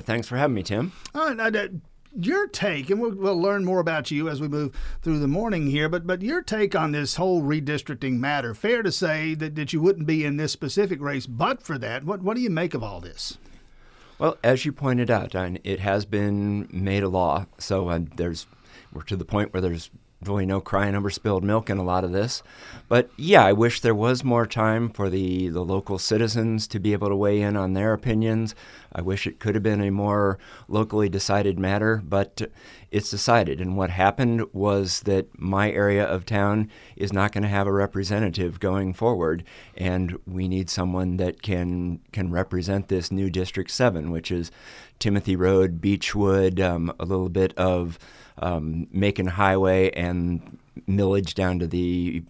Thanks for having me, Tim. Your take, and we'll learn more about you as we move through the morning here, but your take on this whole redistricting matter. Fair to say that you wouldn't be in this specific race but for that. What do you make of all this? Well, as you pointed out, it has been made a law, so we're to the point where there's really no crying over spilled milk in a lot of this. But yeah, I wish there was more time for the local citizens to be able to weigh in on their opinions. I wish it could have been a more locally decided matter, but it's decided. And what happened was that my area of town is not going to have a representative going forward, and we need someone that can represent this new District 7, which is Timothy Road, Beechwood, a little bit of Macon Highway, and millage down to the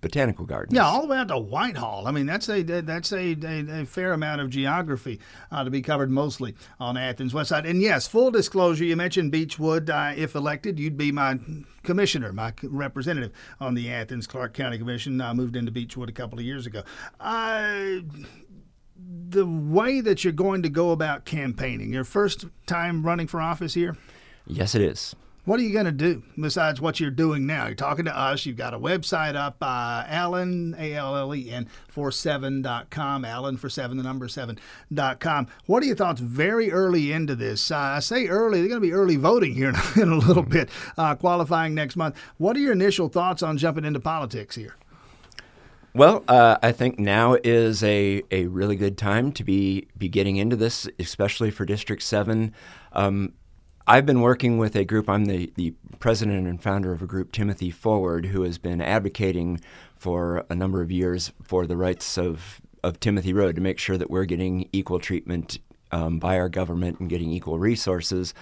Botanical Gardens. Yeah, all the way out to Whitehall. I mean, that's a fair amount of geography to be covered mostly on Athens' west side. And yes, full disclosure, you mentioned Beechwood. If elected, you'd be my commissioner, my representative on the Athens-Clarke County Commission. I moved into Beechwood a couple of years ago. The way that you're going to go about campaigning, your first time running for office here? Yes, it is. What are you going to do besides what you're doing now? You're talking to us. You've got a website up, Allen, A-L-L-E-N, 47.com, Allen for 7, the number 7.com. What are your thoughts very early into this? I say early. They're going to be early voting here in a little bit, qualifying next month. What are your initial thoughts on jumping into politics here? Well, I think now is a really good time to be getting into this, especially for District 7. I've been working with a group. I'm the president and founder of a group, Timothy Forward, who has been advocating for a number of years for the rights of Timothy Road to make sure that we're getting equal treatment by our government and getting equal resources.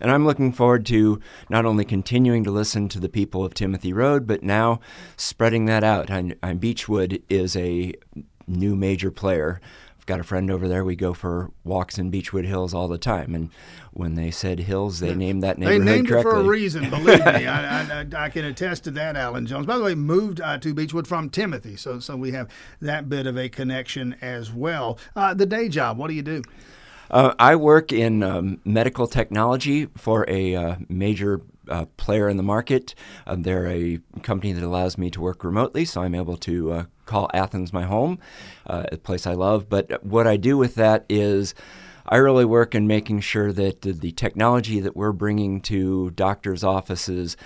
And I'm looking forward to not only continuing to listen to the people of Timothy Road, but now spreading that out. I'm Beechwood is a new major player. I've got a friend over there. We go for walks in Beechwood Hills all the time. And when they said hills, they named that neighborhood correctly. They named it for a reason, believe me. I can attest to that, Alan Jones. By the way, moved to Beechwood from Timothy, so we have that bit of a connection as well. The day job, what do you do? I work in medical technology for a major player in the market. They're a company that allows me to work remotely, so I'm able to call Athens my home, a place I love. But what I do with that is I really work in making sure that the technology that we're bringing to doctors' offices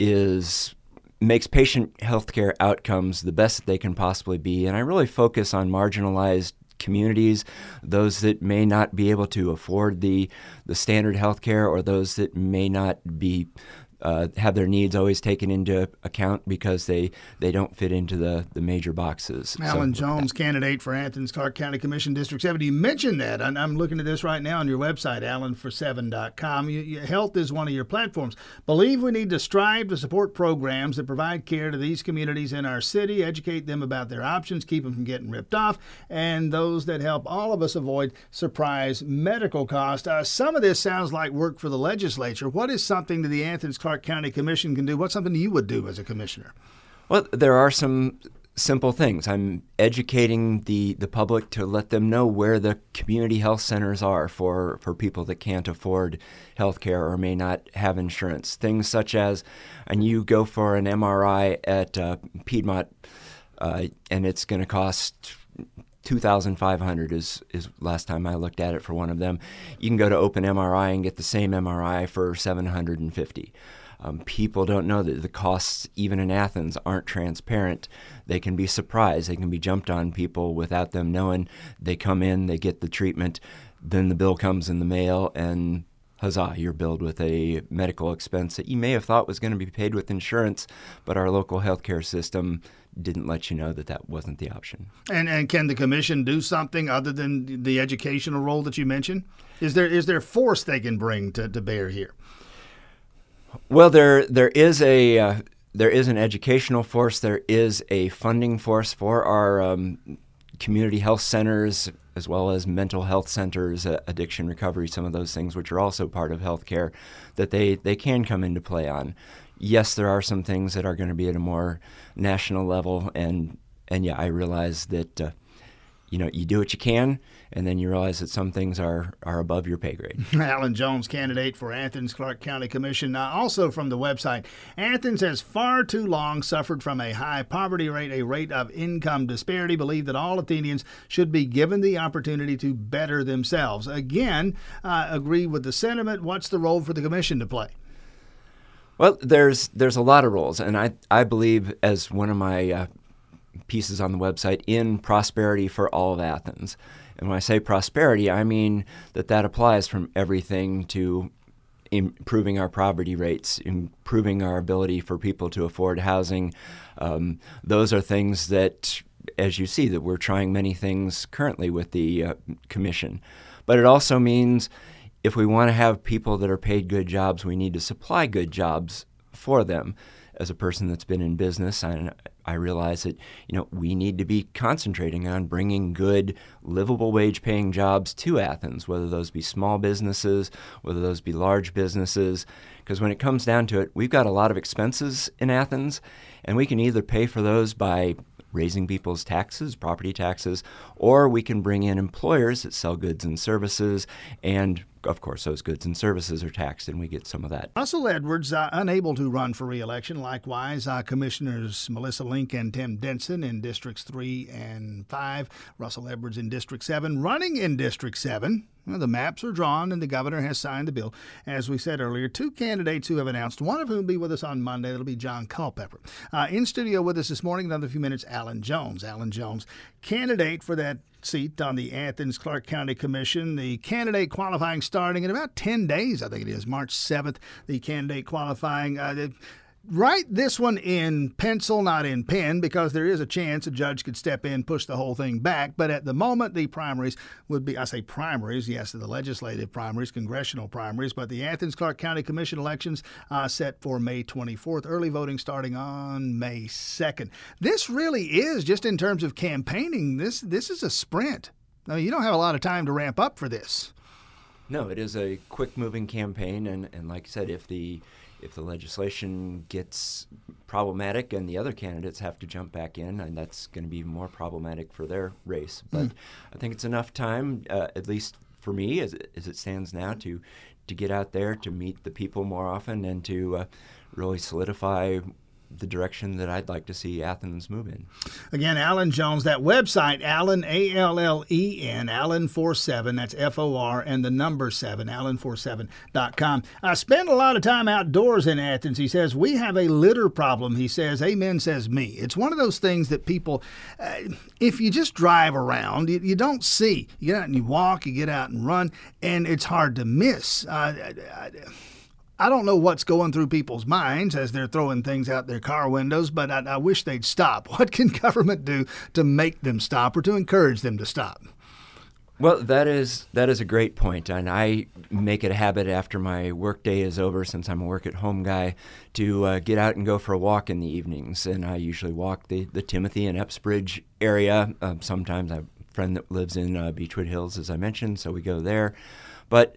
makes patient healthcare outcomes the best that they can possibly be. And I really focus on marginalized communities, those that may not be able to afford the standard health care, or those that may not be have their needs always taken into account because they don't fit into the major boxes. Alan Jones, candidate for Athens-Clarke County Commission District 7. You mentioned that. I'm looking at this right now on your website, allenfor7.com. Health is one of your platforms. Believe we need to strive to support programs that provide care to these communities in our city, educate them about their options, keep them from getting ripped off, and those that help all of us avoid surprise medical costs. Some of this sounds like work for the legislature. What is something that the Athens-Clarke County Commission can do? What's something you would do as a commissioner? Well, there are some simple things. I'm educating the public to let them know where the community health centers are for people that can't afford health care or may not have insurance. Things such as, and you go for an MRI at Piedmont, and it's going to cost $2,500 is last time I looked at it for one of them. You can go to Open MRI and get the same MRI for $750. People don't know that the costs, even in Athens, aren't transparent. They can be surprised. They can be jumped on people without them knowing. They come in, they get the treatment, then the bill comes in the mail, and huzzah, you're billed with a medical expense that you may have thought was going to be paid with insurance, but our local healthcare system didn't let you know that wasn't the option. And can the commission do something other than the educational role that you mentioned? Is there force they can bring to bear here? Well, there is an educational force. There is a funding force for our community health centers, as well as mental health centers, addiction recovery, some of those things which are also part of healthcare that they can come into play on. Yes, there are some things that are going to be at a more national level, and yeah, I realize that you know, you do what you can, and then you realize that some things are above your pay grade. Alan Jones, candidate for Athens-Clarke County Commission. Now, also from the website, Athens has far too long suffered from a high poverty rate, a rate of income disparity. Believe that all Athenians should be given the opportunity to better themselves. Again, agree with the sentiment. What's the role for the commission to play? Well, there's a lot of roles, and I believe, as one of my pieces on the website, in prosperity for all of Athens. And when I say prosperity, I mean that applies from everything to improving our poverty rates, improving our ability for people to afford housing. Those are things that, as you see, that we're trying many things currently with the commission. But it also means if we want to have people that are paid good jobs, we need to supply good jobs for them. As a person that's been in business, I realize that, you know, we need to be concentrating on bringing good, livable wage-paying jobs to Athens, whether those be small businesses, whether those be large businesses, because when it comes down to it, we've got a lot of expenses in Athens, and we can either pay for those by raising people's taxes, property taxes, or we can bring in employers that sell goods and services, and of course those goods and services are taxed, and we get some of that. Russell Edwards, unable to run for re-election. Likewise, Commissioners Melissa Link and Tim Denson in Districts 3 and 5, Russell Edwards in District 7, running in District 7. Well, the maps are drawn, and the governor has signed the bill. As we said earlier, two candidates who have announced, one of whom will be with us on Monday. That'll be John Culpepper. In studio with us this morning, another few minutes, Alan Jones. Alan Jones, candidate for that seat on the Athens-Clarke County Commission. The candidate qualifying starting in about 10 days, I think it is, March 7th. The candidate qualifying... write this one in pencil, not in pen, because there is a chance a judge could step in, push the whole thing back. But at the moment, the primaries would be, I say primaries, yes, the legislative primaries, congressional primaries, but the Athens-Clarke County Commission elections set for May 24th, early voting starting on May 2nd. This really is, just in terms of campaigning, this is a sprint. I mean, you don't have a lot of time to ramp up for this. No, it is a quick-moving campaign, and like I said, if the legislation gets problematic and the other candidates have to jump back in, and that's going to be more problematic for their race. But I think it's enough time, at least for me, as it stands now, to get out there, to meet the people more often, and to really solidify the direction that I'd like to see Athens move in. Again, Alan Jones, that website, Alan, A-L-L-E-N, Alan47, that's F-O-R, and the number 7, Alan47.com. I spend a lot of time outdoors in Athens. He says, we have a litter problem. He says, amen says me. It's one of those things that people, if you just drive around, you don't see. You get out and you walk, you get out and run, and it's hard to miss. I don't know what's going through people's minds as they're throwing things out their car windows, but I wish they'd stop. What can government do to make them stop or to encourage them to stop? Well, that is a great point, and I make it a habit after my work day is over, since I'm a work-at-home guy, to get out and go for a walk in the evenings, and I usually walk the Timothy and Epsbridge area. Sometimes I have a friend that lives in Beechwood Hills, as I mentioned, so we go there. But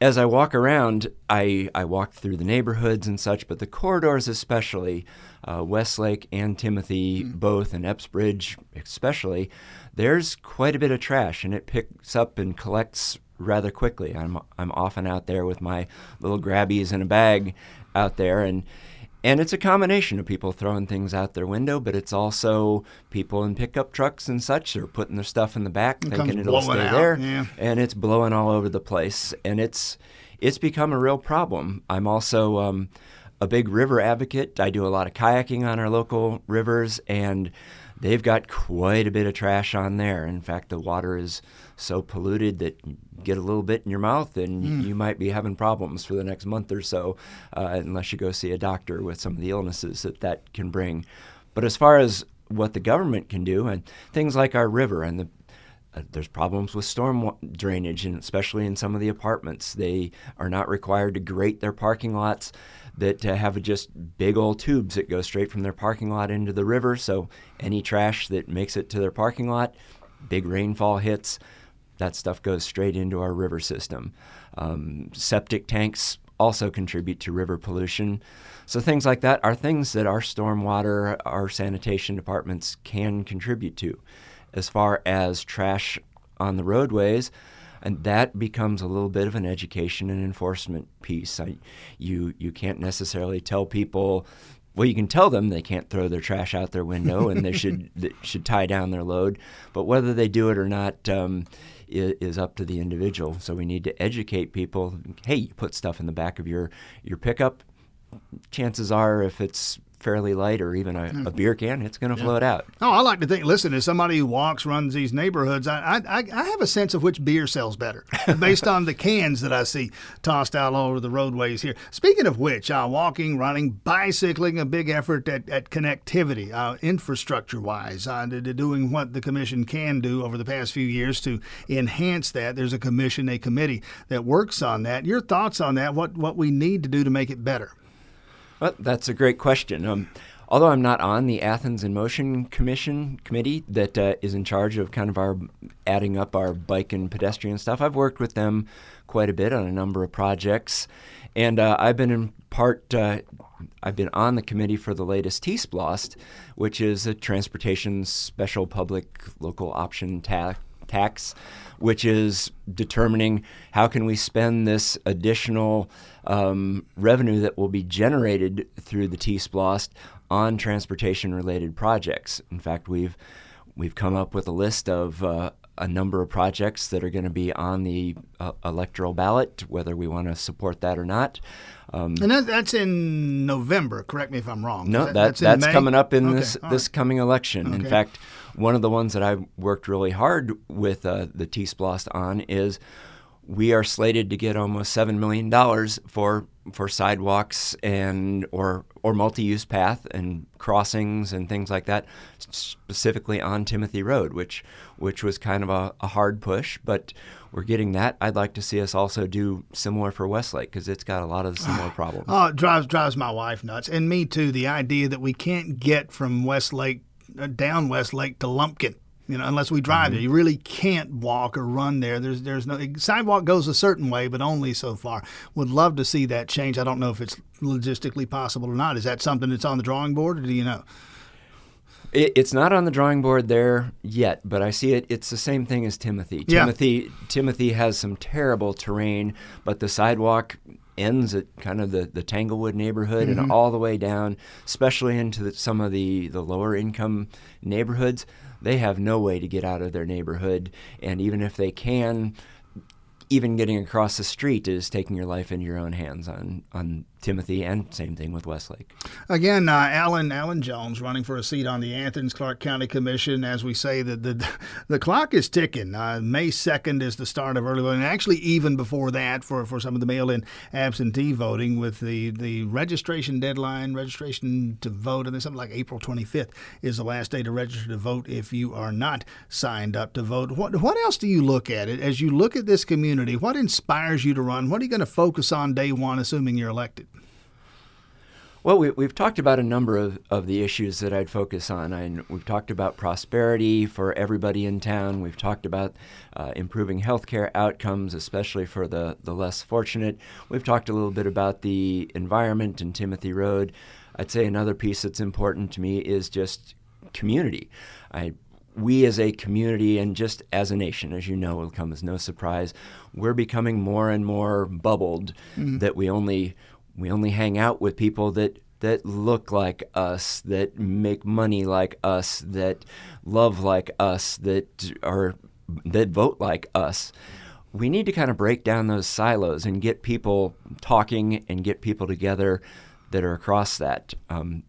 as I walk around, I walk through the neighborhoods and such, but the corridors especially, Westlake and Timothy both, and Epsbridge especially, there's quite a bit of trash, and it picks up and collects rather quickly. I'm often out there with my little grabbies in a bag out there, and it's a combination of people throwing things out their window, but it's also people in pickup trucks and such are putting their stuff in the back, thinking it'll stay there, yeah. And it's blowing all over the place, and it's become a real problem. I'm also a big river advocate. I do a lot of kayaking on our local rivers, and they've got quite a bit of trash on there. In fact, the water is so polluted that you get a little bit in your mouth and you might be having problems for the next month or so, unless you go see a doctor with some of the illnesses that can bring. But as far as what the government can do, and things like our river, and there's problems with storm drainage, and especially in some of the apartments. They are not required to grate their parking lots, that have just big old tubes that go straight from their parking lot into the river. So any trash that makes it to their parking lot, big rainfall hits, that stuff goes straight into our river system. Septic tanks also contribute to river pollution. So things like that are things that our stormwater, our sanitation departments can contribute to. as far as trash on the roadways, and that becomes a little bit of an education and enforcement piece. You can't necessarily tell people, well, you can tell them they can't throw their trash out their window and they should tie down their load, but whether they do it or not is up to the individual. So we need to educate people, hey, you put stuff in the back of your pickup, chances are if it's fairly light or even a beer can, it's going to float out. No, I like to think, listen, as somebody who walks, runs these neighborhoods, I have a sense of which beer sells better based on the cans that I see tossed out all over the roadways here. Speaking of which, walking, running, bicycling, a big effort at connectivity, infrastructure-wise, doing what the commission can do over the past few years to enhance that. There's a committee that works on that. Your thoughts on that, what we need to do to make it better? Well, that's a great question. Although I'm not on the Athens in Motion Committee that is in charge of kind of our adding up our bike and pedestrian stuff, I've worked with them quite a bit on a number of projects. And I've been on the committee for the latest T-SPLOST, which is a transportation special public local option tax, which is determining how can we spend this additional revenue that will be generated through the T-SPLOST on transportation-related projects. In fact, we've come up with a list of a number of projects that are going to be on the electoral ballot, whether we want to support that or not. And that's in November, correct me if I'm wrong. No, that's coming up in this coming election. Okay. In fact, one of the ones that I worked really hard with the T-SPLOST on is we are slated to get almost $7 million for sidewalks and or multi-use path and crossings and things like that, specifically on Timothy Road, which was kind of a hard push, but we're getting that. I'd like to see us also do similar for Westlake because it's got a lot of similar problems. Oh, it drives my wife nuts, and me too, the idea that we can't get from Westlake, down Westlake to Lumpkin. Unless we drive there, you really can't walk or run there. There's no sidewalk goes a certain way, but only so far. Would love to see that change. I don't know if it's logistically possible or not. Is that something that's on the drawing board, or do you know? It's not on the drawing board there yet, but I see it. It's the same thing as Timothy. Yeah. Timothy has some terrible terrain, but the sidewalk ends at kind of the Tanglewood neighborhood and all the way down, especially into some of the lower income neighborhoods. They have no way to get out of their neighborhood, and even if they can, even getting across the street is taking your life into your own hands on Timothy, and same thing with Westlake. Again, Alan Jones running for a seat on the Athens-Clarke County Commission. As we say, the clock is ticking. May 2nd is the start of early voting. Actually, even before that for some of the mail-in absentee voting with the registration deadline, registration to vote, and something like April 25th is the last day to register to vote if you are not signed up to vote. What else do you look at? As you look at this community, what inspires you to run? What are you going to focus on day one, assuming you're elected? Well, we've talked about a number of the issues that I'd focus on. We've talked about prosperity for everybody in town. We've talked about improving healthcare outcomes, especially for the less fortunate. We've talked a little bit about the environment and Timothy Road. I'd say another piece that's important to me is just community. We as a community and just as a nation, as you know, will come as no surprise, we're becoming more and more bubbled that we only hang out with people that look like us, that make money like us, that love like us, that vote like us. We need to kind of break down those silos and get people talking and get people together that are across that.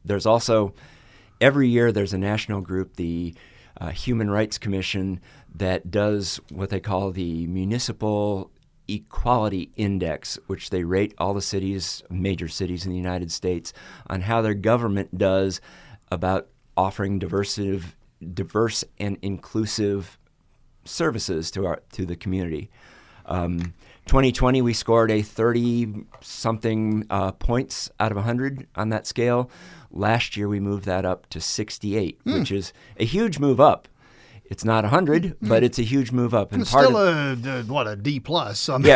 There's also, every year there's a national group, the Human Rights Commission, that does what they call the Municipal Equality Index, which they rate all the cities, major cities in the United States, on how their government does about offering diverse and inclusive services to the community. 2020, we scored a 30-something points out of 100 on that scale. Last year, we moved that up to 68, which is a huge move up. It's not 100, but it's a huge move up. And it's part still a D plus. I mean.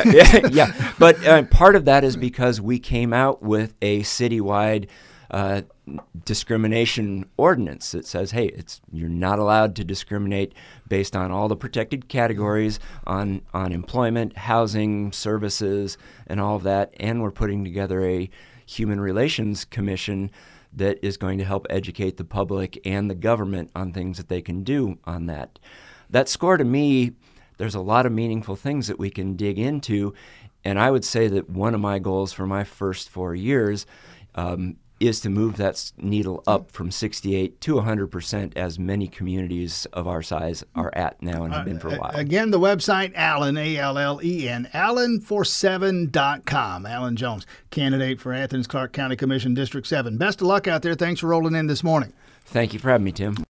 Yeah. But part of that is because we came out with a citywide discrimination ordinance that says, hey, you're not allowed to discriminate based on all the protected categories on employment, housing, services, and all of that. And we're putting together a Human Relations Commission that is going to help educate the public and the government on things that they can do on that. That score, to me, there's a lot of meaningful things that we can dig into. And I would say that one of my goals for my first 4 years is to move that needle up from 68 to 100%, as many communities of our size are at now and have been for a while. Again, the website, Allen, A-L-L-E-N, allen47.com. Allen Jones, candidate for Athens-Clarke County Commission District 7. Best of luck out there. Thanks for rolling in this morning. Thank you for having me, Tim.